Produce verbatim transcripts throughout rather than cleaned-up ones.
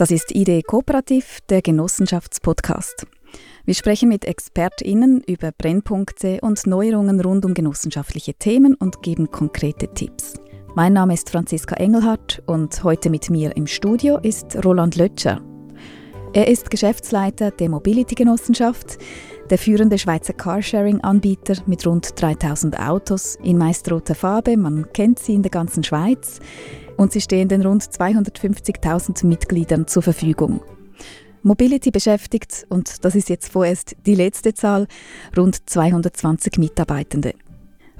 Das ist Idée Coopérative, der Genossenschaftspodcast. Wir sprechen mit ExpertInnen über Brennpunkte und Neuerungen rund um genossenschaftliche Themen und geben konkrete Tipps. Mein Name ist Franziska Engelhardt und heute mit mir im Studio ist Roland Lötscher. Er ist Geschäftsleiter der Mobility-Genossenschaft, der führende Schweizer Carsharing-Anbieter mit rund dreitausend Autos in meist roter Farbe, man kennt sie in der ganzen Schweiz, und sie stehen den rund zweihundertfünfzigtausend Mitgliedern zur Verfügung. Mobility beschäftigt, und das ist jetzt vorerst die letzte Zahl, rund zweihundertzwanzig Mitarbeitende.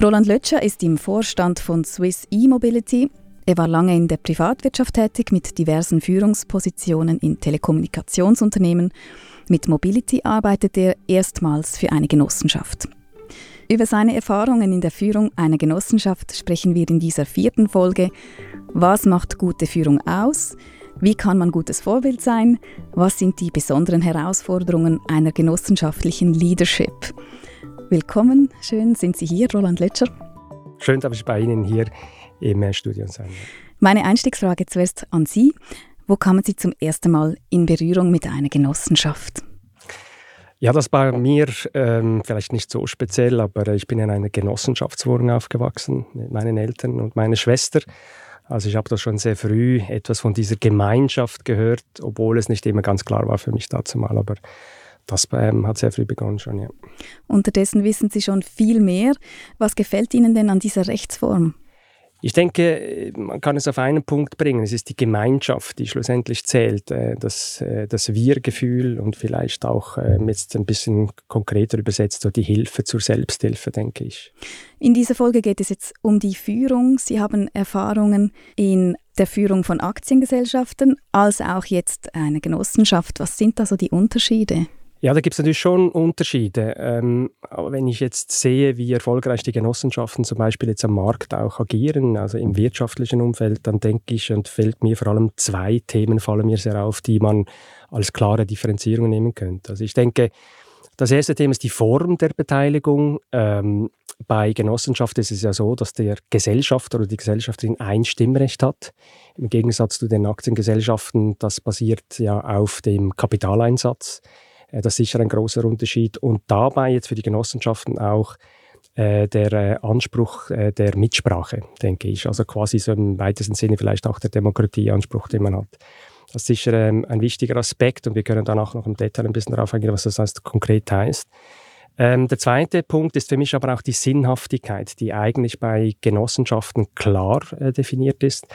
Roland Lötscher ist im Vorstand von Swiss E-Mobility. Er war lange in der Privatwirtschaft tätig mit diversen Führungspositionen in Telekommunikationsunternehmen. Mit Mobility arbeitet er erstmals für eine Genossenschaft. Über seine Erfahrungen in der Führung einer Genossenschaft sprechen wir in dieser vierten Folge. Was macht gute Führung aus? Wie kann man gutes Vorbild sein? Was sind die besonderen Herausforderungen einer genossenschaftlichen Leadership? Willkommen, schön sind Sie hier, Roland Lötscher. Schön, dass ich bei Ihnen hier im Studio sein darf. Meine Einstiegsfrage zuerst an Sie. Wo kamen Sie zum ersten Mal in Berührung mit einer Genossenschaft? Ja, das war mir ähm, vielleicht nicht so speziell, aber ich bin in einer Genossenschaftswohnung aufgewachsen mit meinen Eltern und meiner Schwester. Also ich habe da schon sehr früh etwas von dieser Gemeinschaft gehört, obwohl es nicht immer ganz klar war für mich dazu mal, aber das ähm, hat sehr früh begonnen schon, ja. Unterdessen wissen Sie schon viel mehr. Was gefällt Ihnen denn an dieser Rechtsform? Ich denke, man kann es auf einen Punkt bringen. Es ist die Gemeinschaft, die schlussendlich zählt. Das, das Wir-Gefühl und vielleicht auch jetzt ein bisschen konkreter übersetzt, so die Hilfe zur Selbsthilfe, denke ich. In dieser Folge geht es jetzt um die Führung. Sie haben Erfahrungen in der Führung von Aktiengesellschaften als auch jetzt eine Genossenschaft. Was sind da so die Unterschiede? Ja, da gibt es natürlich schon Unterschiede. Ähm, aber wenn ich jetzt sehe, wie erfolgreich die Genossenschaften zum Beispiel jetzt am Markt auch agieren, also im wirtschaftlichen Umfeld, dann denke ich, und fällt mir vor allem zwei Themen fallen mir sehr auf, die man als klare Differenzierung nehmen könnte. Also ich denke, das erste Thema ist die Form der Beteiligung. Ähm, bei Genossenschaft ist es ja so, dass der Gesellschafter oder die Gesellschafterin ein Stimmrecht hat. Im Gegensatz zu den Aktiengesellschaften, das basiert ja auf dem Kapitaleinsatz. Das ist sicher ein großer Unterschied. Und dabei jetzt für die Genossenschaften auch äh, der äh, Anspruch äh, der Mitsprache, denke ich. Also quasi so im weitesten Sinne vielleicht auch der Demokratieanspruch, den man hat. Das ist sicher ähm, ein wichtiger Aspekt und wir können danach noch im Detail ein bisschen darauf eingehen, was das heißt, konkret heißt. Ähm, der zweite Punkt ist für mich aber auch die Sinnhaftigkeit, die eigentlich bei Genossenschaften klar äh, definiert ist.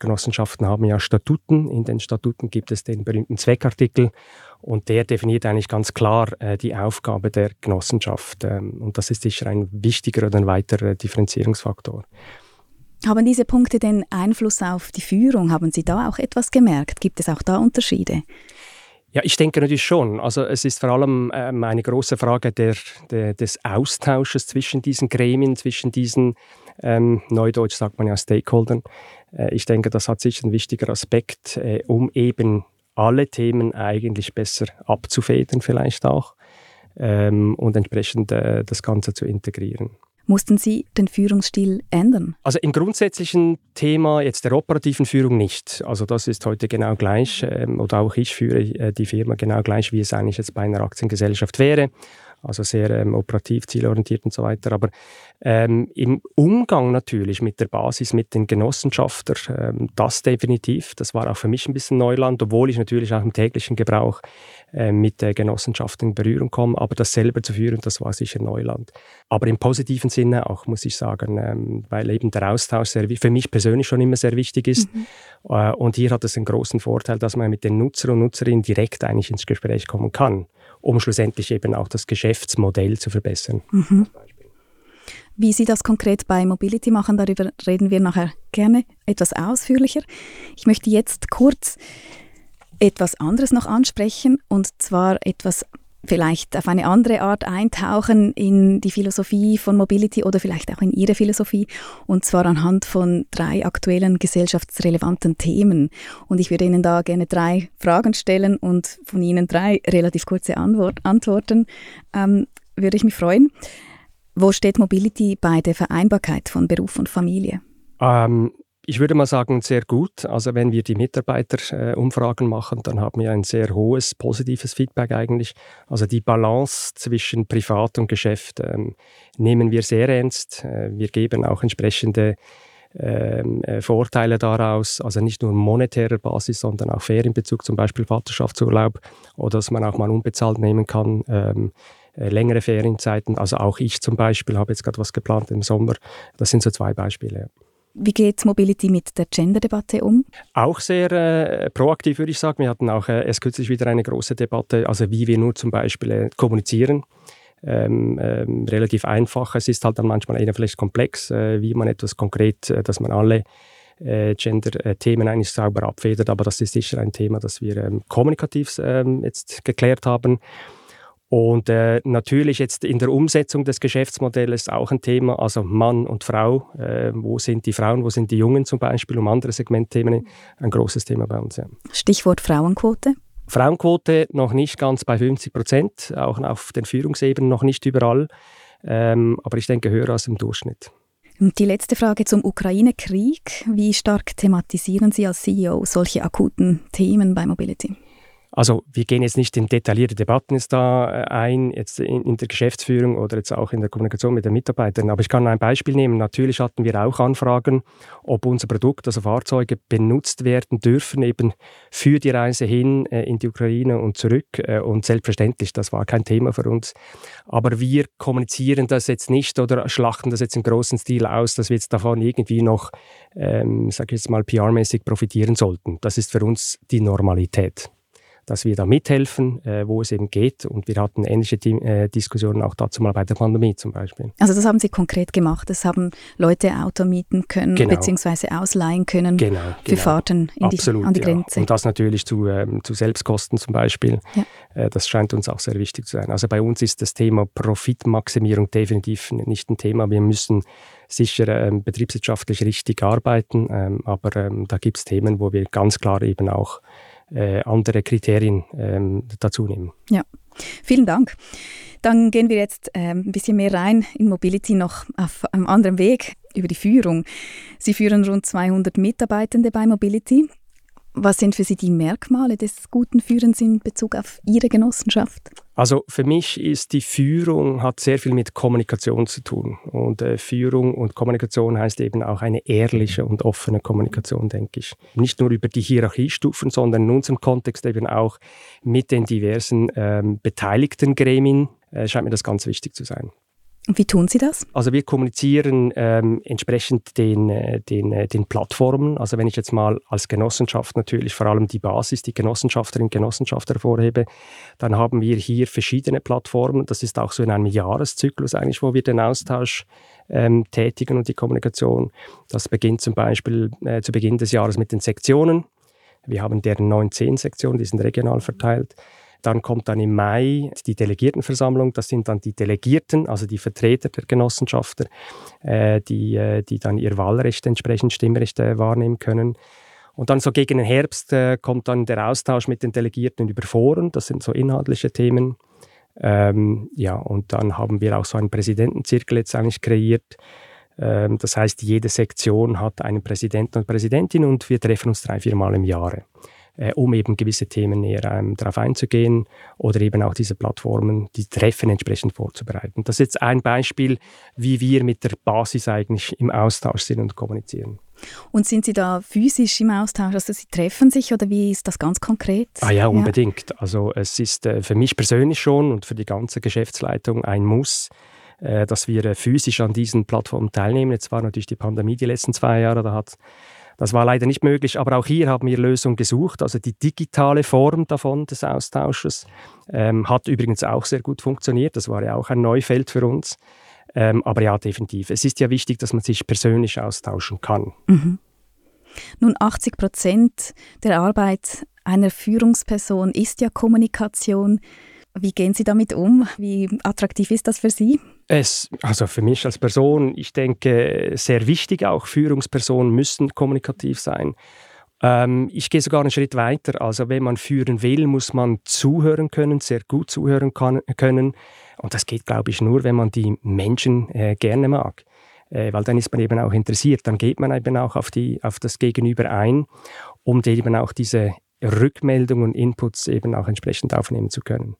Genossenschaften haben ja Statuten. In den Statuten gibt es den berühmten Zweckartikel und der definiert eigentlich ganz klar äh, die Aufgabe der Genossenschaft. Ähm, und das ist sicher ein wichtiger oder ein weiterer Differenzierungsfaktor. Haben diese Punkte denn Einfluss auf die Führung? Haben Sie da auch etwas gemerkt? Gibt es auch da Unterschiede? Ja, ich denke natürlich schon. Also es ist vor allem ähm, eine große Frage der, der, des Austausches zwischen diesen Gremien, zwischen diesen, ähm, neudeutsch sagt man ja, Stakeholdern. Äh, ich denke, das hat sicher einen wichtigen Aspekt, äh, um eben alle Themen eigentlich besser abzufedern vielleicht auch ähm, und entsprechend äh, das Ganze zu integrieren. Mussten Sie den Führungsstil ändern? Also im grundsätzlichen Thema jetzt der operativen Führung nicht. Also das ist heute genau gleich ähm, oder auch ich führe äh, die Firma genau gleich, wie es eigentlich jetzt bei einer Aktiengesellschaft wäre. Also sehr ähm, operativ, zielorientiert und so weiter. Aber ähm, im Umgang natürlich mit der Basis, mit den Genossenschaftern, ähm, das definitiv. Das war auch für mich ein bisschen Neuland, obwohl ich natürlich auch im täglichen Gebrauch äh, mit der Genossenschaft in Berührung komme. Aber das selber zu führen, das war sicher Neuland. Aber im positiven Sinne auch, muss ich sagen, ähm, weil eben der Austausch sehr, für mich persönlich schon immer sehr wichtig ist. Mhm. Äh, und hier hat es einen großen Vorteil, dass man mit den Nutzer und Nutzerinnen direkt eigentlich ins Gespräch kommen kann, um schlussendlich eben auch das Geschäftsmodell zu verbessern. Mhm. Wie Sie das konkret bei Mobility machen, darüber reden wir nachher gerne etwas ausführlicher. Ich möchte jetzt kurz etwas anderes noch ansprechen und zwar etwas vielleicht auf eine andere Art eintauchen in die Philosophie von Mobility oder vielleicht auch in Ihre Philosophie und zwar anhand von drei aktuellen gesellschaftsrelevanten Themen. Und ich würde Ihnen da gerne drei Fragen stellen und von Ihnen drei relativ kurze Antwort- Antworten ähm, würde ich mich freuen. Wo steht Mobility bei der Vereinbarkeit von Beruf und Familie? Ähm, Ich würde mal sagen, sehr gut. Also wenn wir die Mitarbeiterumfragen äh, machen, dann haben wir ein sehr hohes, positives Feedback eigentlich. Also die Balance zwischen Privat und Geschäft ähm, nehmen wir sehr ernst. Äh, wir geben auch entsprechende ähm, äh, Vorteile daraus. Also nicht nur monetärer Basis, sondern auch fair in Bezug zum Beispiel Vaterschaftsurlaub oder dass man auch mal unbezahlt nehmen kann. Ähm, längere Ferienzeiten. Also auch ich zum Beispiel habe jetzt gerade was geplant im Sommer. Das sind so zwei Beispiele, ja. Wie geht Mobility mit der Gender-Debatte um? Auch sehr äh, proaktiv, würde ich sagen. Wir hatten auch äh, erst kürzlich wieder eine große Debatte, also wie wir nur zum Beispiel äh, kommunizieren. Ähm, ähm, relativ einfach. Es ist halt dann manchmal eher vielleicht komplex, äh, wie man etwas konkret, äh, dass man alle äh, Gender-Themen eigentlich sauber abfedert. Aber das ist sicher ein Thema, das wir ähm, kommunikativ ähm, jetzt geklärt haben. Und äh, natürlich jetzt in der Umsetzung des Geschäftsmodells auch ein Thema, also Mann und Frau, äh, wo sind die Frauen, wo sind die Jungen zum Beispiel, um andere Segmentthemen, ein grosses Thema bei uns. Ja. Stichwort Frauenquote? Frauenquote noch nicht ganz bei fünfzig Prozent, auch auf den Führungsebenen noch nicht überall, ähm, aber ich denke höher als im Durchschnitt. Und die letzte Frage zum Ukraine-Krieg. Wie stark thematisieren Sie als C E O solche akuten Themen bei Mobility? Also wir gehen jetzt nicht in detaillierte Debatten jetzt da ein, jetzt in, in der Geschäftsführung oder jetzt auch in der Kommunikation mit den Mitarbeitern. Aber ich kann ein Beispiel nehmen. Natürlich hatten wir auch Anfragen, ob unser Produkt, also Fahrzeuge, benutzt werden dürfen, eben für die Reise hin äh, in die Ukraine und zurück. Äh, und selbstverständlich, das war kein Thema für uns. Aber wir kommunizieren das jetzt nicht oder schlachten das jetzt im großen Stil aus, dass wir jetzt davon irgendwie noch, ähm, sage ich jetzt mal, P R-mäßig profitieren sollten. Das ist für uns die Normalität, dass wir da mithelfen, äh, wo es eben geht. Und wir hatten ähnliche Team, äh, Diskussionen auch dazu mal bei der Pandemie zum Beispiel. Also das haben Sie konkret gemacht. Das haben Leute Auto mieten können, genau, beziehungsweise ausleihen können, genau, genau, für Fahrten in Absolut, die, an die Grenze. Ja. Und das natürlich zu, ähm, zu Selbstkosten zum Beispiel. Ja. Äh, das scheint uns auch sehr wichtig zu sein. Also bei uns ist das Thema Profitmaximierung definitiv nicht ein Thema. Wir müssen sicher ähm, betriebswirtschaftlich richtig arbeiten. Ähm, aber ähm, da gibt es Themen, wo wir ganz klar eben auch Äh, andere Kriterien ähm, dazu nehmen. Ja, vielen Dank. Dann gehen wir jetzt äh, ein bisschen mehr rein in Mobility, noch auf einem anderen Weg, über die Führung. Sie führen rund zweihundert Mitarbeitende bei Mobility. Was sind für Sie die Merkmale des guten Führens in Bezug auf Ihre Genossenschaft? Also für mich ist die Führung, hat sehr viel mit Kommunikation zu tun. Und äh, Führung und Kommunikation heißt eben auch eine ehrliche und offene Kommunikation, denke ich. Nicht nur über die Hierarchiestufen, sondern in unserem Kontext eben auch mit den diversen ähm, beteiligten Gremien äh, scheint mir das ganz wichtig zu sein. Und wie tun Sie das? Also wir kommunizieren ähm, entsprechend den, den, den Plattformen. Also wenn ich jetzt mal als Genossenschaft natürlich vor allem die Basis, die Genossenschafterinnen und Genossenschafter hervorhebe, dann haben wir hier verschiedene Plattformen. Das ist auch so in einem Jahreszyklus eigentlich, wo wir den Austausch ähm, tätigen und die Kommunikation. Das beginnt zum Beispiel äh, zu Beginn des Jahres mit den Sektionen. Wir haben deren neunzehn Sektionen, die sind regional verteilt. Dann kommt dann im Mai die Delegiertenversammlung. Das sind dann die Delegierten, also die Vertreter der Genossenschafter, äh, die, äh, die dann ihr Wahlrecht entsprechend, Stimmrechte wahrnehmen können. Und dann so gegen den Herbst äh, kommt dann der Austausch mit den Delegierten über Foren. Das sind so inhaltliche Themen. Ähm, ja, und dann haben wir auch so einen Präsidentenzirkel jetzt eigentlich kreiert. Ähm, das heißt, jede Sektion hat einen Präsidenten und Präsidentin und wir treffen uns drei, vier Mal im Jahre, um eben gewisse Themen näher ähm, darauf einzugehen oder eben auch diese Plattformen, die Treffen entsprechend vorzubereiten. Das ist jetzt ein Beispiel, wie wir mit der Basis eigentlich im Austausch sind und kommunizieren. Und sind Sie da physisch im Austausch? Also Sie treffen sich oder wie ist das ganz konkret? Ah ja, unbedingt. Ja. Also es ist äh, für mich persönlich schon und für die ganze Geschäftsleitung ein Muss, äh, dass wir äh, physisch an diesen Plattformen teilnehmen. Jetzt war natürlich die Pandemie die letzten zwei Jahre, da hat Das war leider nicht möglich, aber auch hier haben wir Lösungen gesucht. Also die digitale Form davon des Austausches ähm, hat übrigens auch sehr gut funktioniert. Das war ja auch ein Neufeld für uns. Ähm, aber ja, definitiv. Es ist ja wichtig, dass man sich persönlich austauschen kann. Mhm. Nun, achtzig Prozent der Arbeit einer Führungsperson ist ja Kommunikation. Wie gehen Sie damit um? Wie attraktiv ist das für Sie? Es, also für mich als Person, ich denke, sehr wichtig, auch Führungspersonen müssen kommunikativ sein. Ähm, ich gehe sogar einen Schritt weiter. Also wenn man führen will, muss man zuhören können, sehr gut zuhören kann, können. Und das geht, glaube ich, nur, wenn man die Menschen äh, gerne mag. äh, weil dann ist man eben auch interessiert, dann geht man eben auch auf, die, auf das Gegenüber ein, um eben auch diese Rückmeldungen und Inputs eben auch entsprechend aufnehmen zu können.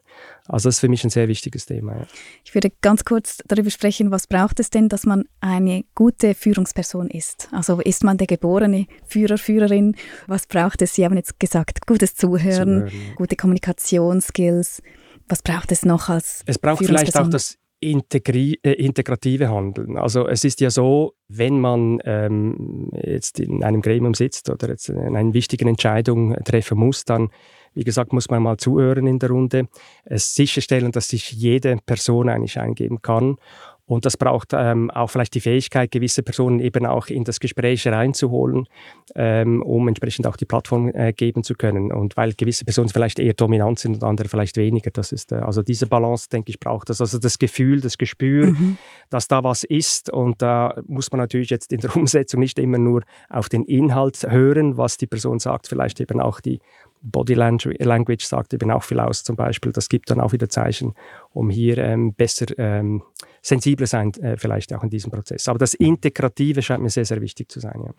Also das ist für mich ein sehr wichtiges Thema. Ja. Ich würde ganz kurz darüber sprechen, was braucht es denn, dass man eine gute Führungsperson ist? Also ist man der geborene Führer, Führerin? Was braucht es? Sie haben jetzt gesagt, gutes Zuhören, Zuhören. Gute Kommunikationsskills. Was braucht es noch als Führungsperson? Es braucht vielleicht auch das Integri- äh, integrative Handeln. Also es ist ja so, wenn man ähm, jetzt in einem Gremium sitzt oder jetzt in einer wichtigen Entscheidung treffen muss, dann, wie gesagt, muss man mal zuhören in der Runde, es sicherstellen, dass sich jede Person eigentlich eingeben kann. Und das braucht ähm, auch vielleicht die Fähigkeit, gewisse Personen eben auch in das Gespräch reinzuholen, ähm, um entsprechend auch die Plattform äh, geben zu können. Und weil gewisse Personen vielleicht eher dominant sind und andere vielleicht weniger. Das ist äh, also diese Balance, denke ich, braucht das. Also das Gefühl, das Gespür, mhm. dass da was ist. Und da äh, muss man natürlich jetzt in der Umsetzung nicht immer nur auf den Inhalt hören, was die Person sagt, vielleicht eben auch die Body Language sagt eben auch viel aus, zum Beispiel. Das gibt dann auch wieder Zeichen, um hier ähm, besser ähm, sensibler sein, äh, vielleicht auch in diesem Prozess. Aber das Integrative scheint mir sehr, sehr wichtig zu sein. Ja.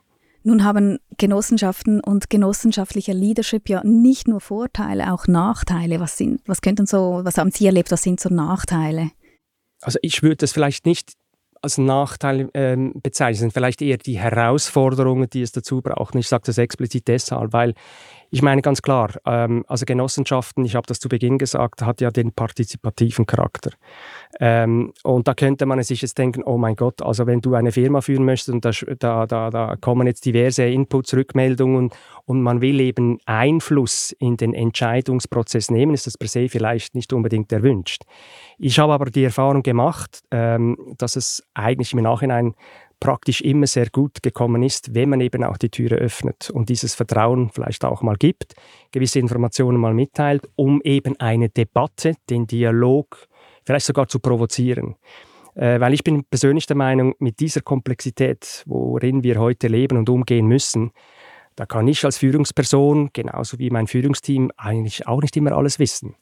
Nun haben Genossenschaften und genossenschaftlicher Leadership ja nicht nur Vorteile, auch Nachteile. Was sind, was könnten so, was haben Sie erlebt, was sind so Nachteile? Also ich würde das vielleicht nicht als Nachteil ähm, bezeichnen, vielleicht eher die Herausforderungen, die es dazu braucht. Und ich sage das explizit deshalb, weil ich meine ganz klar, ähm, also Genossenschaften, ich habe das zu Beginn gesagt, hat ja den partizipativen Charakter. Ähm, und da könnte man sich jetzt denken, oh mein Gott, also wenn du eine Firma führen möchtest und da, da, da kommen jetzt diverse Inputs, Rückmeldungen und man will eben Einfluss in den Entscheidungsprozess nehmen, ist das per se vielleicht nicht unbedingt erwünscht. Ich habe aber die Erfahrung gemacht, ähm, dass es eigentlich im Nachhinein praktisch immer sehr gut gekommen ist, wenn man eben auch die Türe öffnet und dieses Vertrauen vielleicht auch mal gibt, gewisse Informationen mal mitteilt, um eben eine Debatte, den Dialog vielleicht sogar zu provozieren. Äh, weil ich bin persönlich der Meinung, mit dieser Komplexität, worin wir heute leben und umgehen müssen, da kann ich als Führungsperson, genauso wie mein Führungsteam, eigentlich auch nicht immer alles wissen.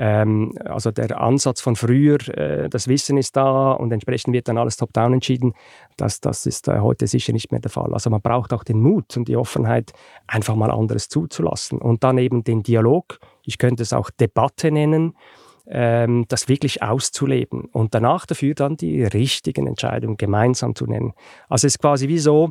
Also der Ansatz von früher, das Wissen ist da und entsprechend wird dann alles top-down entschieden, das, das ist heute sicher nicht mehr der Fall. Also man braucht auch den Mut und die Offenheit, einfach mal anderes zuzulassen. Und dann eben den Dialog, ich könnte es auch Debatte nennen, das wirklich auszuleben und danach dafür dann die richtigen Entscheidungen gemeinsam zu nennen. Also es ist quasi wie so,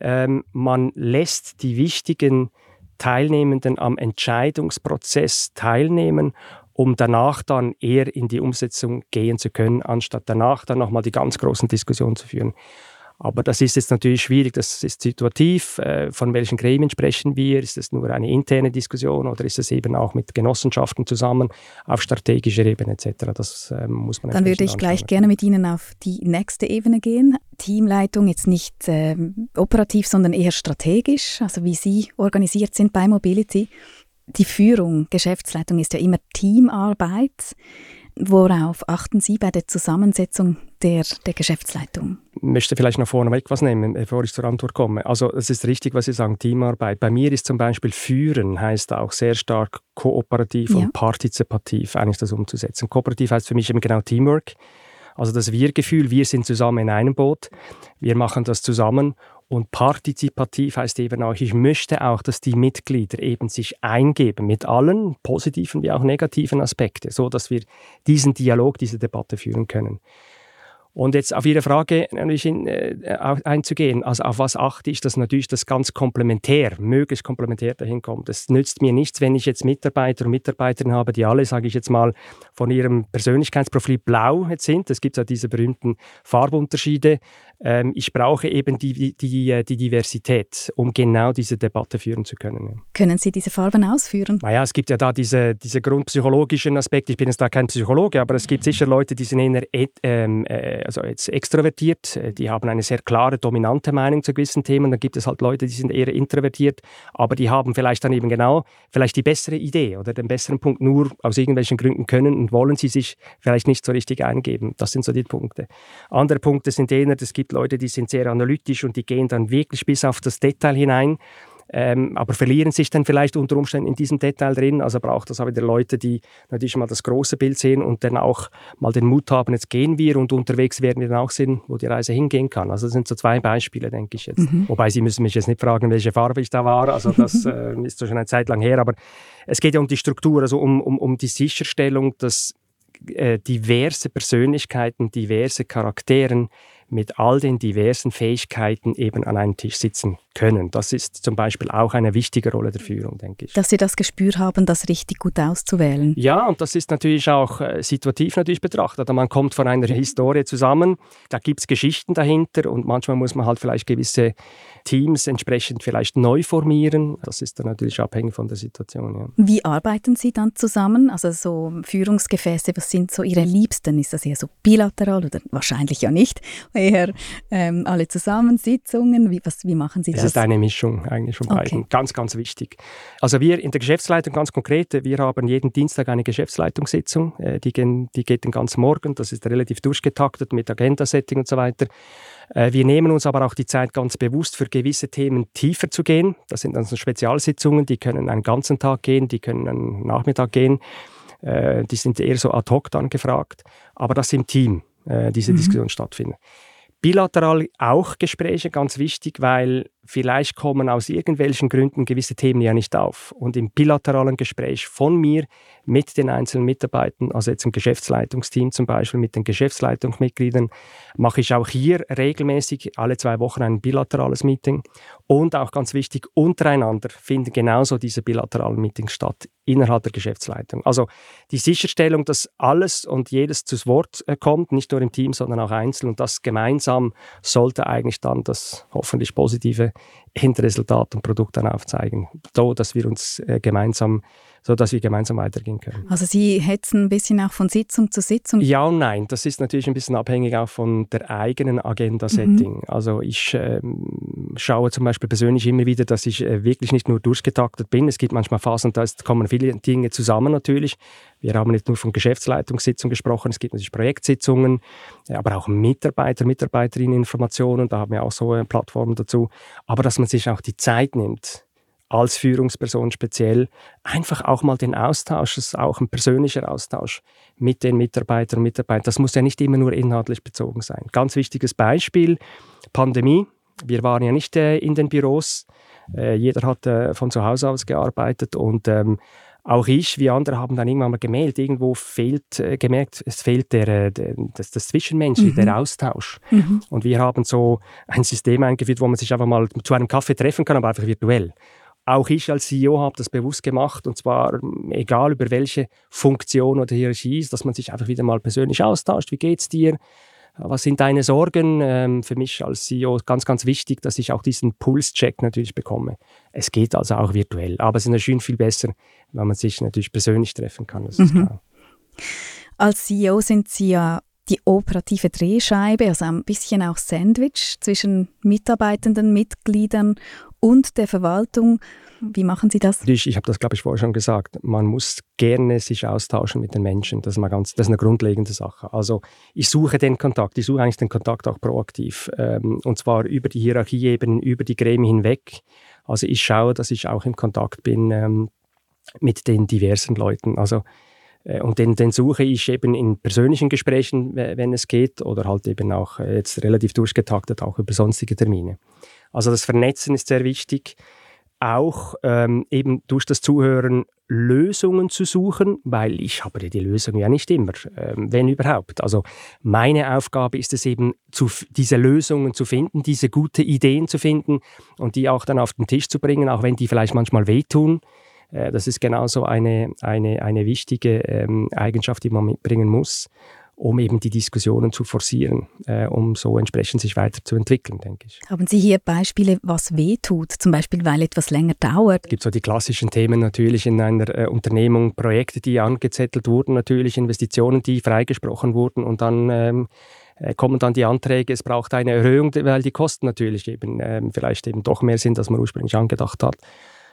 man lässt die wichtigen Teilnehmenden am Entscheidungsprozess teilnehmen, um danach dann eher in die Umsetzung gehen zu können, anstatt danach dann nochmal die ganz großen Diskussionen zu führen. Aber das ist jetzt natürlich schwierig, das ist situativ. Von welchen Gremien sprechen wir? Ist das nur eine interne Diskussion oder ist es eben auch mit Genossenschaften zusammen auf strategischer Ebene et cetera? Das muss man. Dann würde ich anschauen. Gleich gerne mit Ihnen auf die nächste Ebene gehen. Teamleitung jetzt nicht äh, operativ, sondern eher strategisch, also wie Sie organisiert sind bei Mobility. Die Führung, Geschäftsleitung ist ja immer Teamarbeit. Worauf achten Sie bei der Zusammensetzung der, der Geschäftsleitung? Ich möchte vielleicht noch vorneweg was nehmen, bevor ich zur Antwort komme. Also es ist richtig, was Sie sagen, Teamarbeit. Bei mir ist zum Beispiel Führen heißt auch sehr stark kooperativ ja. und partizipativ eigentlich das umzusetzen. Kooperativ heißt für mich eben genau Teamwork. Also das Wir-Gefühl, wir sind zusammen in einem Boot, wir machen das zusammen. Und partizipativ heißt eben auch, ich möchte auch, dass die Mitglieder eben sich eingeben mit allen positiven wie auch negativen Aspekten, so dass wir diesen Dialog, diese Debatte führen können. Und jetzt auf Ihre Frage natürlich in, äh, einzugehen, also auf was achte ich, dass natürlich das ganz komplementär, möglichst komplementär dahin kommt. Es nützt mir nichts, wenn ich jetzt Mitarbeiter und Mitarbeiterinnen habe, die alle, sage ich jetzt mal, von ihrem Persönlichkeitsprofil blau jetzt sind. Es gibt ja diese berühmten Farbunterschiede. Ähm, ich brauche eben die, die, die, die Diversität, um genau diese Debatte führen zu können. Können Sie diese Farben ausführen? Naja, es gibt ja da diese, diese grundpsychologischen Aspekte. Ich bin jetzt da kein Psychologe, aber es gibt sicher Leute, die sind eher et, ähm, äh, also jetzt extrovertiert, die haben eine sehr klare, dominante Meinung zu gewissen Themen. Dann gibt es halt Leute, die sind eher introvertiert, aber die haben vielleicht dann eben genau vielleicht die bessere Idee oder den besseren Punkt, nur aus irgendwelchen Gründen können und wollen sie sich vielleicht nicht so richtig eingeben. Das sind so die Punkte. Andere Punkte sind eher, es gibt Leute, die sind sehr analytisch und die gehen dann wirklich bis auf das Detail hinein. Ähm, aber verlieren sich dann vielleicht unter Umständen in diesem Detail drin. Also braucht das aber wieder Leute, die natürlich mal das große Bild sehen und dann auch mal den Mut haben, jetzt gehen wir, und unterwegs werden wir dann auch sehen, wo die Reise hingehen kann. Also das sind so zwei Beispiele, denke ich jetzt. Mhm. Wobei, Sie müssen mich jetzt nicht fragen, welche Farbe ich da war. Also das äh, ist so schon eine Zeit lang her. Aber es geht ja um die Struktur, also um, um, um die Sicherstellung, dass äh, diverse Persönlichkeiten, diverse Charakteren mit all den diversen Fähigkeiten eben an einem Tisch sitzen können. Das ist zum Beispiel auch eine wichtige Rolle der Führung, denke ich. Dass Sie das Gespür haben, das richtig gut auszuwählen. Ja, und das ist natürlich auch äh, situativ natürlich betrachtet. Man kommt von einer Historie zusammen, da gibt es Geschichten dahinter, und manchmal muss man halt vielleicht gewisse Teams entsprechend vielleicht neu formieren. Das ist dann natürlich abhängig von der Situation. Ja. Wie arbeiten Sie dann zusammen? Also so Führungsgefäße, was sind so Ihre Liebsten? Ist das eher so bilateral oder wahrscheinlich ja nicht? Eher ähm, alle Zusammensitzungen? Wie, was, wie machen Sie das? Es ist eine Mischung eigentlich von beiden. Okay. Ganz, ganz wichtig. Also wir in der Geschäftsleitung, ganz konkret, wir haben jeden Dienstag eine Geschäftsleitungssitzung. Äh, die, gehen, die geht den ganzen Morgen. Das ist relativ durchgetaktet mit Agenda-Setting und so weiter. Äh, wir nehmen uns aber auch die Zeit ganz bewusst, für gewisse Themen tiefer zu gehen. Das sind dann so Spezialsitzungen, die können einen ganzen Tag gehen, die können einen Nachmittag gehen. Äh, die sind eher so ad hoc dann gefragt. Aber das im Team. diese mhm. Diskussion stattfinden. Bilateral auch Gespräche, ganz wichtig, weil vielleicht kommen aus irgendwelchen Gründen gewisse Themen ja nicht auf. Und im bilateralen Gespräch von mir mit den einzelnen Mitarbeitern, also jetzt im Geschäftsleitungsteam zum Beispiel, mit den Geschäftsleitungsmitgliedern, mache ich auch hier regelmäßig alle zwei Wochen ein bilaterales Meeting. Und auch ganz wichtig, untereinander finden genauso diese bilateralen Meetings statt, innerhalb der Geschäftsleitung. Also die Sicherstellung, dass alles und jedes zu Wort kommt, nicht nur im Team, sondern auch einzeln. Und das gemeinsam sollte eigentlich dann das hoffentlich positive Endresultat und Produkt dann aufzeigen, so dass wir uns äh, gemeinsam, so dass wir gemeinsam weitergehen können. Also Sie hetzen ein bisschen auch von Sitzung zu Sitzung? Ja und nein, das ist natürlich ein bisschen abhängig auch von der eigenen Agenda-Setting. Mhm. Also ich äh, schaue zum Beispiel persönlich immer wieder, dass ich äh, wirklich nicht nur durchgetaktet bin. Es gibt manchmal Phasen, da kommen viele Dinge zusammen natürlich. Wir haben nicht nur von Geschäftsleitungssitzungen gesprochen, es gibt natürlich Projektsitzungen, aber auch Mitarbeiter, Mitarbeiterinnen-Informationen, da haben wir auch so eine Plattform dazu. Aber dass man sich auch die Zeit nimmt, als Führungsperson speziell, einfach auch mal den Austausch, das ist auch ein persönlicher Austausch mit den Mitarbeitern und Mitarbeitern. Das muss ja nicht immer nur inhaltlich bezogen sein. Ganz wichtiges Beispiel, Pandemie. Wir waren ja nicht äh, in den Büros. Äh, jeder hat äh, von zu Hause aus gearbeitet, und ähm, auch ich, wie andere, haben dann irgendwann mal gemeldet, irgendwo fehlt, äh, gemerkt, es fehlt der, der, das, das Zwischenmenschliche, mhm. der Austausch. Mhm. Und wir haben so ein System eingeführt, wo man sich einfach mal zu einem Kaffee treffen kann, aber einfach virtuell. Auch ich als C E O habe das bewusst gemacht, und zwar egal über welche Funktion oder Hierarchie ist, dass man sich einfach wieder mal persönlich austauscht. Wie geht's dir? Was sind deine Sorgen? Für mich als C E O ganz, ganz wichtig, dass ich auch diesen Pulscheck natürlich bekomme. Es geht also auch virtuell, aber es ist natürlich viel besser, wenn man sich natürlich persönlich treffen kann. Das mhm. ist klar. Als C E O sind Sie ja die operative Drehscheibe, also ein bisschen auch Sandwich zwischen Mitarbeitenden, Mitgliedern und der Verwaltung. Wie machen Sie das? Ich, ich habe das, glaube ich, vorher schon gesagt. Man muss gerne sich austauschen mit den Menschen. Das ist, mal ganz, das ist eine grundlegende Sache. Also ich suche den Kontakt. Ich suche eigentlich den Kontakt auch proaktiv. Ähm, und zwar über die Hierarchieebenen, über die Gremien hinweg. Also ich schaue, dass ich auch im Kontakt bin ähm, mit den diversen Leuten. Also Und den, den suche ich eben in persönlichen Gesprächen, wenn es geht, oder halt eben auch jetzt relativ durchgetaktet, auch über sonstige Termine. Also das Vernetzen ist sehr wichtig, auch ähm, eben durch das Zuhören Lösungen zu suchen, weil ich habe ja die Lösung ja nicht immer, ähm, wenn überhaupt. Also meine Aufgabe ist es eben, zu f- diese Lösungen zu finden, diese guten Ideen zu finden und die auch dann auf den Tisch zu bringen, auch wenn die vielleicht manchmal wehtun. Das ist genauso eine, eine, eine wichtige ähm, Eigenschaft, die man mitbringen muss, um eben die Diskussionen zu forcieren, äh, um so entsprechend sich weiterzuentwickeln, denke ich. Haben Sie hier Beispiele, was wehtut, zum Beispiel weil etwas länger dauert? Es gibt so die klassischen Themen natürlich in einer äh, Unternehmung, Projekte, die angezettelt wurden, natürlich Investitionen, die freigesprochen wurden, und dann ähm, kommen dann die Anträge, es braucht eine Erhöhung, weil die Kosten natürlich eben ähm, vielleicht eben doch mehr sind, als man ursprünglich angedacht hat.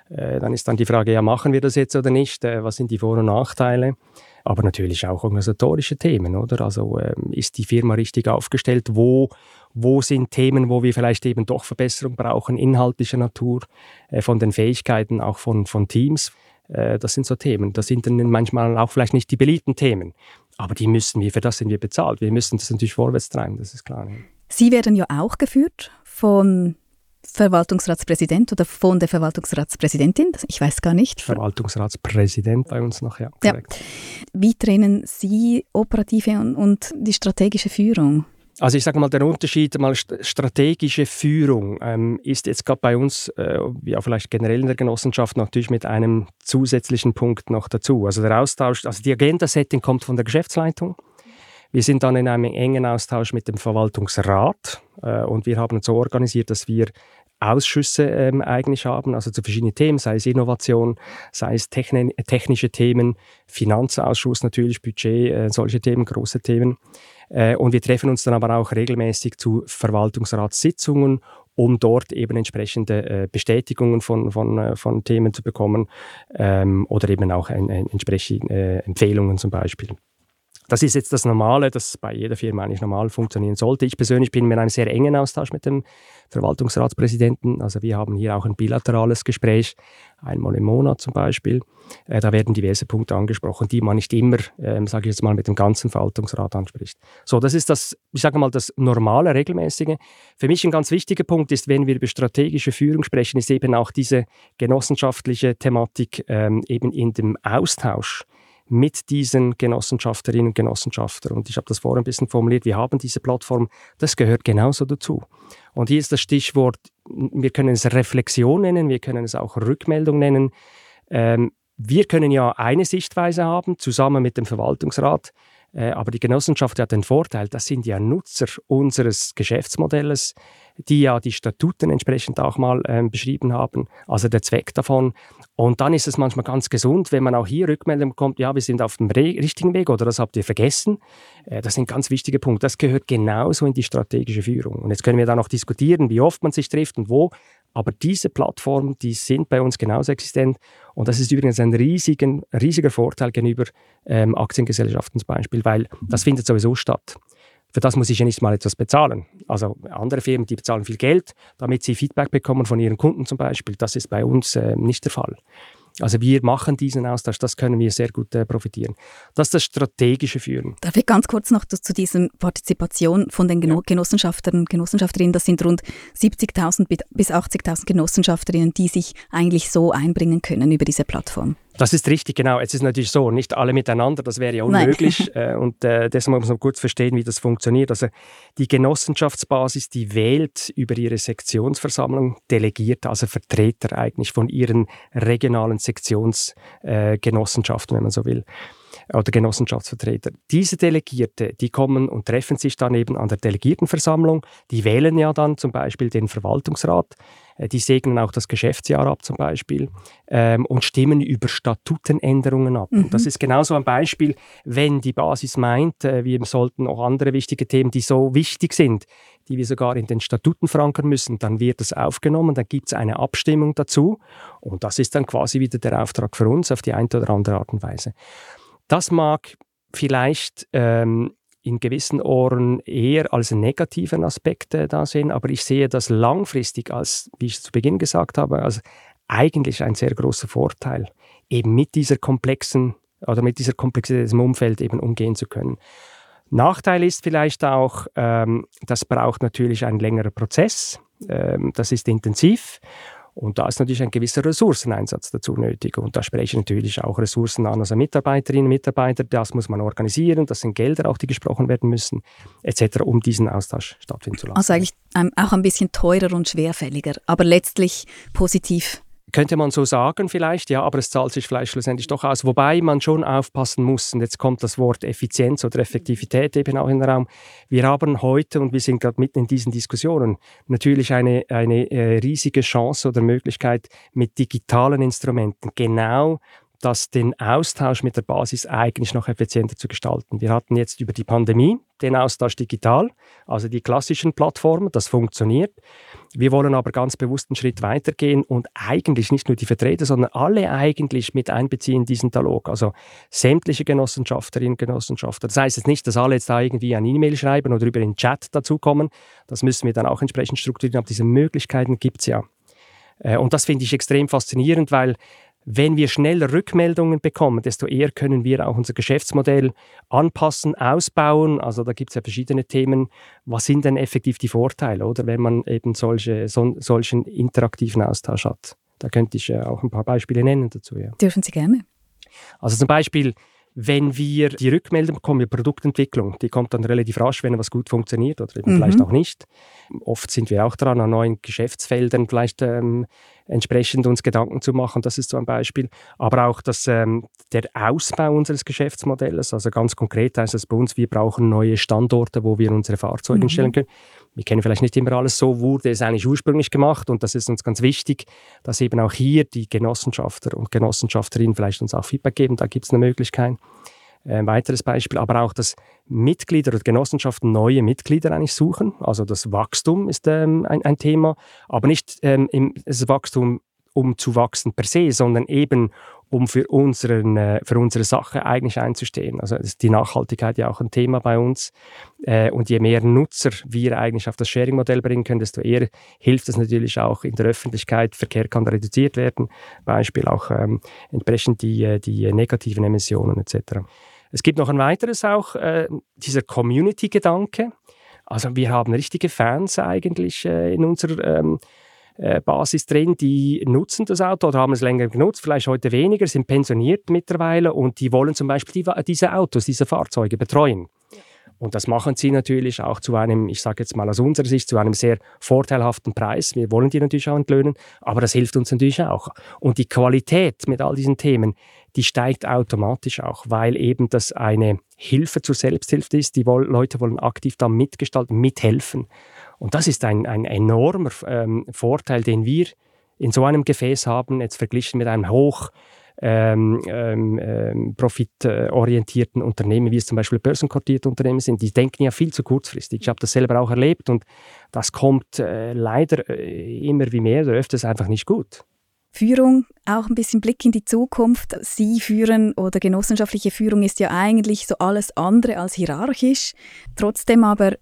Dann ist dann die Frage, ja, machen wir das jetzt oder nicht? Was sind die Vor- und Nachteile? aber natürlich auch organisatorische Themen, oder? Also ähm, ist die Firma richtig aufgestellt? Wo, wo sind Themen, wo wir vielleicht eben doch Verbesserung brauchen, inhaltlicher Natur, äh, von den Fähigkeiten, auch von, von Teams? Äh, das sind so Themen. Das sind dann manchmal auch vielleicht nicht die beliebten Themen, aber die müssen wir, für das sind wir bezahlt. Wir müssen das natürlich vorwärts treiben, das ist klar. Sie werden ja auch geführt von Verwaltungsratspräsident oder von der Verwaltungsratspräsidentin, ich weiß gar nicht. Verwaltungsratspräsident bei uns noch, ja, korrekt. Ja. Wie trennen Sie operative und, und die strategische Führung? Also ich sage mal, der Unterschied, mal st- strategische Führung ähm, ist jetzt gerade bei uns, äh, ja vielleicht generell in der Genossenschaft, natürlich mit einem zusätzlichen Punkt noch dazu. Also der Austausch, also die Agenda-Setting kommt von der Geschäftsleitung. Wir sind dann in einem engen Austausch mit dem Verwaltungsrat äh, und wir haben uns so organisiert, dass wir Ausschüsse ähm, eigentlich haben, also zu verschiedenen Themen, sei es Innovation, sei es techni- technische Themen, Finanzausschuss natürlich, Budget, äh, solche Themen, große Themen. Äh, und wir treffen uns dann aber auch regelmäßig zu Verwaltungsratssitzungen, um dort eben entsprechende äh, Bestätigungen von, von, äh, von Themen zu bekommen ähm, oder eben auch ein, ein entsprechende äh, Empfehlungen zum Beispiel. Das ist jetzt das Normale, das bei jeder Firma eigentlich normal funktionieren sollte. Ich persönlich bin in einem sehr engen Austausch mit dem Verwaltungsratspräsidenten. Also wir haben hier auch ein bilaterales Gespräch, einmal im Monat zum Beispiel. Äh, da werden diverse Punkte angesprochen, die man nicht immer, ähm, sage ich jetzt mal, mit dem ganzen Verwaltungsrat anspricht. So, das ist das, ich sage mal, das normale, regelmäßige. Für mich ein ganz wichtiger Punkt ist, wenn wir über strategische Führung sprechen, ist eben auch diese genossenschaftliche Thematik ähm, eben in dem Austausch mit diesen Genossenschafterinnen und Genossenschaftern. Und ich habe das vorhin ein bisschen formuliert, wir haben diese Plattform, das gehört genauso dazu. Und hier ist das Stichwort, wir können es Reflexion nennen, wir können es auch Rückmeldung nennen. Ähm, wir können ja eine Sichtweise haben, zusammen mit dem Verwaltungsrat, äh, aber die Genossenschaft hat den Vorteil, das sind ja Nutzer unseres Geschäftsmodells, die ja die Statuten entsprechend auch mal ähm, beschrieben haben, also der Zweck davon. Und dann ist es manchmal ganz gesund, wenn man auch hier Rückmeldung bekommt, ja, wir sind auf dem re- richtigen Weg oder das habt ihr vergessen. Äh, das sind ganz wichtige Punkte. Das gehört genauso in die strategische Führung. Und jetzt können wir da noch diskutieren, wie oft man sich trifft und wo. Aber diese Plattformen, die sind bei uns genauso existent. Und das ist übrigens ein riesigen, riesiger Vorteil gegenüber ähm, Aktiengesellschaften zum Beispiel, weil das findet sowieso statt. Für das muss ich ja nicht mal etwas bezahlen. Also andere Firmen, die bezahlen viel Geld, damit sie Feedback bekommen von ihren Kunden zum Beispiel. Das ist bei uns äh, nicht der Fall. Also wir machen diesen Austausch, das können wir sehr gut äh, profitieren. Das ist das strategische Führen. Darf ich ganz kurz noch zu dieser Partizipation von den Geno- ja. Genossenschaftern, Genossenschafterinnen, das sind rund siebzigtausend bis achtzigtausend Genossenschafterinnen, die sich eigentlich so einbringen können über diese Plattform. Das ist richtig, genau. Es ist natürlich so, nicht alle miteinander, das wäre ja unmöglich. äh, und äh, deshalb muss man kurz verstehen, wie das funktioniert. Also die Genossenschaftsbasis, die wählt über ihre Sektionsversammlung Delegierte, also Vertreter eigentlich von ihren regionalen Sektionsgenossenschaften, äh, wenn man so will, oder Genossenschaftsvertreter. Diese Delegierte, die kommen und treffen sich dann eben an der Delegiertenversammlung. Die wählen ja dann zum Beispiel den Verwaltungsrat. Die segnen auch das Geschäftsjahr ab zum Beispiel ähm, und stimmen über Statutenänderungen ab. Mhm. Das ist genauso ein Beispiel, wenn die Basis meint, äh, wir sollten auch andere wichtige Themen, die so wichtig sind, die wir sogar in den Statuten verankern müssen, dann wird das aufgenommen, dann gibt es eine Abstimmung dazu und das ist dann quasi wieder der Auftrag für uns auf die eine oder andere Art und Weise. Das mag vielleicht ähm, in gewissen Ohren eher als einen negativen Aspekt äh, da sehen, aber ich sehe das langfristig als, wie ich zu Beginn gesagt habe, als eigentlich ein sehr großer Vorteil, eben mit dieser komplexen oder mit dieser Komplexität im Umfeld eben umgehen zu können. Nachteil ist vielleicht auch, ähm, das braucht natürlich einen längeren Prozess, ähm, das ist intensiv. Und da ist natürlich ein gewisser Ressourceneinsatz dazu nötig. Und da spreche ich natürlich auch Ressourcen an, also Mitarbeiterinnen und Mitarbeiter, das muss man organisieren, das sind Gelder auch, die gesprochen werden müssen, et cetera, um diesen Austausch stattfinden zu lassen. Also eigentlich auch ein bisschen teurer und schwerfälliger, aber letztlich positiv. Könnte man so sagen vielleicht, ja, aber es zahlt sich vielleicht schlussendlich doch aus. Wobei man schon aufpassen muss, und jetzt kommt das Wort Effizienz oder Effektivität eben auch in den Raum. Wir haben heute, und wir sind gerade mitten in diesen Diskussionen, natürlich eine, eine riesige Chance oder Möglichkeit, mit digitalen Instrumenten genau das den Austausch mit der Basis eigentlich noch effizienter zu gestalten. Wir hatten jetzt über die Pandemie den Austausch digital, also die klassischen Plattformen, das funktioniert. Wir wollen aber ganz bewusst einen Schritt weitergehen und eigentlich nicht nur die Vertreter, sondern alle eigentlich mit einbeziehen in diesen Dialog. Also sämtliche Genossenschafterinnen und Genossenschafter. Das heisst jetzt nicht, dass alle jetzt da irgendwie eine E-Mail schreiben oder über den Chat dazukommen. Das müssen wir dann auch entsprechend strukturieren, aber diese Möglichkeiten gibt es ja. Und das finde ich extrem faszinierend, weil wenn wir schneller Rückmeldungen bekommen, desto eher können wir auch unser Geschäftsmodell anpassen, ausbauen. Also da gibt es ja verschiedene Themen. Was sind denn effektiv die Vorteile, oder, wenn man eben solche, so, solchen interaktiven Austausch hat? Da könnte ich auch ein paar Beispiele nennen dazu. Ja. Dürfen Sie gerne. Also zum Beispiel, wenn wir die Rückmeldung bekommen, die Produktentwicklung, die kommt dann relativ rasch, wenn was gut funktioniert oder eben mhm. vielleicht auch nicht. Oft sind wir auch dran, an neuen Geschäftsfeldern vielleicht ähm, entsprechend uns Gedanken zu machen, das ist so ein Beispiel. Aber auch das, ähm, der Ausbau unseres Geschäftsmodells, also ganz konkret heißt das bei uns, wir brauchen neue Standorte, wo wir unsere Fahrzeuge mhm. stellen können. Wir kennen vielleicht nicht immer alles, so wurde es eigentlich ursprünglich gemacht, und das ist uns ganz wichtig, dass eben auch hier die Genossenschafter und Genossenschafterinnen vielleicht uns auch Feedback geben, da gibt es eine Möglichkeit. Ein weiteres Beispiel, aber auch, dass Mitglieder oder Genossenschaften neue Mitglieder eigentlich suchen, also das Wachstum ist ähm, ein, ein Thema, aber nicht ähm, im, das Wachstum, um zu wachsen per se, sondern eben um für, unseren, äh, für unsere Sache eigentlich einzustehen. Also ist die Nachhaltigkeit ja auch ein Thema bei uns. Äh, und je mehr Nutzer wir eigentlich auf das Sharing-Modell bringen können, desto eher hilft es natürlich auch in der Öffentlichkeit. Verkehr kann reduziert werden, Beispiel auch ähm, entsprechend die, die negativen Emissionen et cetera. Es gibt noch ein weiteres auch, äh, dieser Community-Gedanke. Also wir haben richtige Fans eigentlich äh, in unserer ähm, Basis drin, die nutzen das Auto oder haben es länger genutzt, vielleicht heute weniger, sind pensioniert mittlerweile, und die wollen zum Beispiel die, diese Autos, diese Fahrzeuge betreuen. Und das machen sie natürlich auch zu einem, ich sage jetzt mal aus unserer Sicht, zu einem sehr vorteilhaften Preis. Wir wollen die natürlich auch entlöhnen, aber das hilft uns natürlich auch. Und die Qualität mit all diesen Themen, die steigt automatisch auch, weil eben das eine Hilfe zur Selbsthilfe ist. Die Leute wollen aktiv da mitgestalten, mithelfen. Und das ist ein, ein enormer ähm, Vorteil, den wir in so einem Gefäß haben, jetzt verglichen mit einem hoch ähm, ähm, profitorientierten Unternehmen, wie es zum Beispiel börsenkotierte Unternehmen sind. Die denken ja viel zu kurzfristig. Ich habe das selber auch erlebt, und das kommt äh, leider immer wie mehr oder öfters einfach nicht gut. Führung, auch ein bisschen Blick in die Zukunft. Sie führen oder genossenschaftliche Führung ist ja eigentlich so alles andere als hierarchisch. Trotzdem aber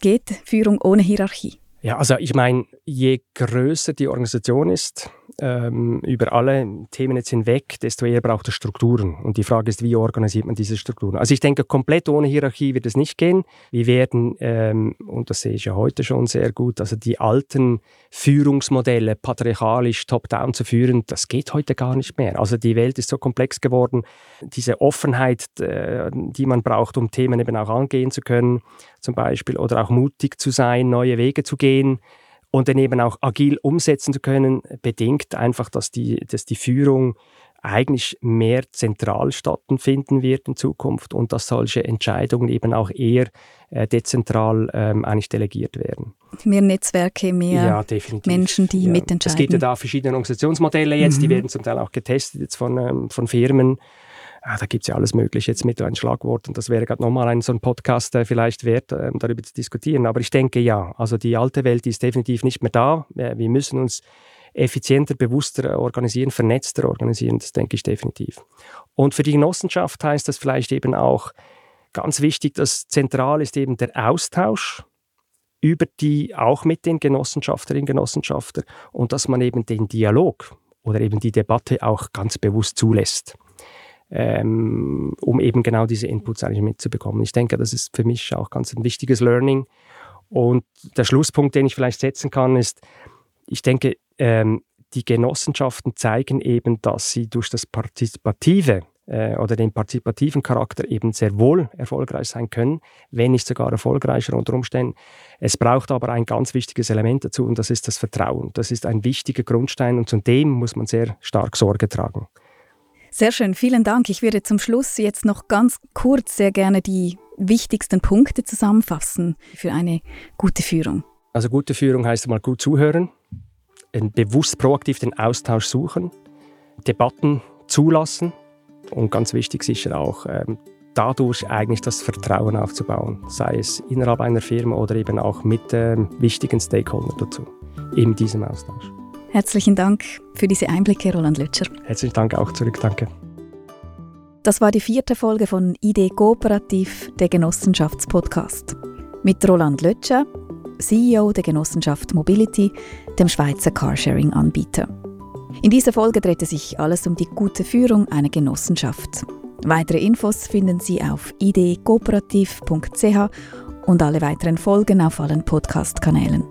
geht Führung ohne Hierarchie? Ja, also ich meine, je größer die Organisation ist, ähm, über alle Themen jetzt hinweg, desto eher braucht es Strukturen. Und die Frage ist, wie organisiert man diese Strukturen? Also ich denke, komplett ohne Hierarchie wird es nicht gehen. Wir werden, ähm, und das sehe ich ja heute schon sehr gut, also die alten Führungsmodelle, patriarchalisch, top-down zu führen, das geht heute gar nicht mehr. Also die Welt ist so komplex geworden. Diese Offenheit, äh, die man braucht, um Themen eben auch angehen zu können, zum Beispiel, oder auch mutig zu sein, neue Wege zu gehen, und dann eben auch agil umsetzen zu können, bedingt einfach, dass die, dass die Führung eigentlich mehr zentral stattfinden wird in Zukunft und dass solche Entscheidungen eben auch eher äh, dezentral ähm, eigentlich delegiert werden. Mehr Netzwerke, mehr ja, Menschen, die ja. mitentscheiden. Es gibt ja da verschiedene Organisationsmodelle jetzt, mhm. die werden zum Teil auch getestet jetzt von, ähm, von Firmen. Ah, da gibt es ja alles Mögliche jetzt mit ein Schlagwort, und das wäre gerade nochmal ein, so ein Podcast äh, vielleicht wert, äh, darüber zu diskutieren. Aber ich denke ja, also die alte Welt ist definitiv nicht mehr da. Äh, wir müssen uns effizienter, bewusster organisieren, vernetzter organisieren, das denke ich definitiv. Und für die Genossenschaft heißt das vielleicht eben auch ganz wichtig, dass zentral ist eben der Austausch über die, auch mit den Genossenschafterinnen und Genossenschaftern, und dass man eben den Dialog oder eben die Debatte auch ganz bewusst zulässt, ähm, um eben genau diese Inputs eigentlich mitzubekommen. Ich denke, das ist für mich auch ganz ein wichtiges Learning. Und der Schlusspunkt, den ich vielleicht setzen kann, ist, ich denke, ähm, die Genossenschaften zeigen eben, dass sie durch das Partizipative äh, oder den partizipativen Charakter eben sehr wohl erfolgreich sein können, wenn nicht sogar erfolgreicher unter Umständen. Es braucht aber ein ganz wichtiges Element dazu, und das ist das Vertrauen. Das ist ein wichtiger Grundstein, und zu dem muss man sehr stark Sorge tragen. Sehr schön, vielen Dank. Ich würde zum Schluss jetzt noch ganz kurz sehr gerne die wichtigsten Punkte zusammenfassen für eine gute Führung. Also gute Führung heisst mal gut zuhören, bewusst proaktiv den Austausch suchen, Debatten zulassen, Und ganz wichtig ist auch, dadurch eigentlich das Vertrauen aufzubauen, sei es innerhalb einer Firma oder eben auch mit wichtigen Stakeholdern dazu, in diesem Austausch. Herzlichen Dank für diese Einblicke, Roland Lötscher. Herzlichen Dank auch zurück, danke. Das war die vierte Folge von Idée Coopérative, der Genossenschaftspodcast. Mit Roland Lötscher, C E O der Genossenschaft Mobility, dem Schweizer Carsharing-Anbieter. In dieser Folge drehte sich alles um die gute Führung einer Genossenschaft. Weitere Infos finden Sie auf idee cooperativ punkt c h und alle weiteren Folgen auf allen Podcast-Kanälen.